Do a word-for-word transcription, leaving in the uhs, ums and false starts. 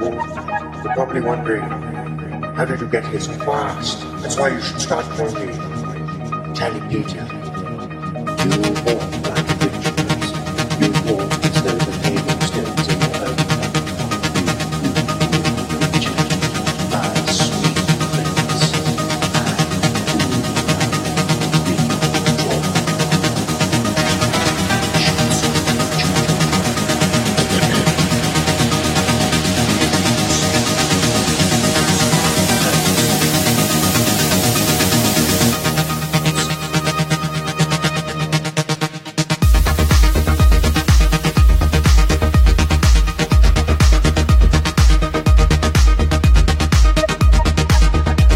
You're probably wondering, how did you get here so fast? That's why you should start calling me Tanny Peter. You won't.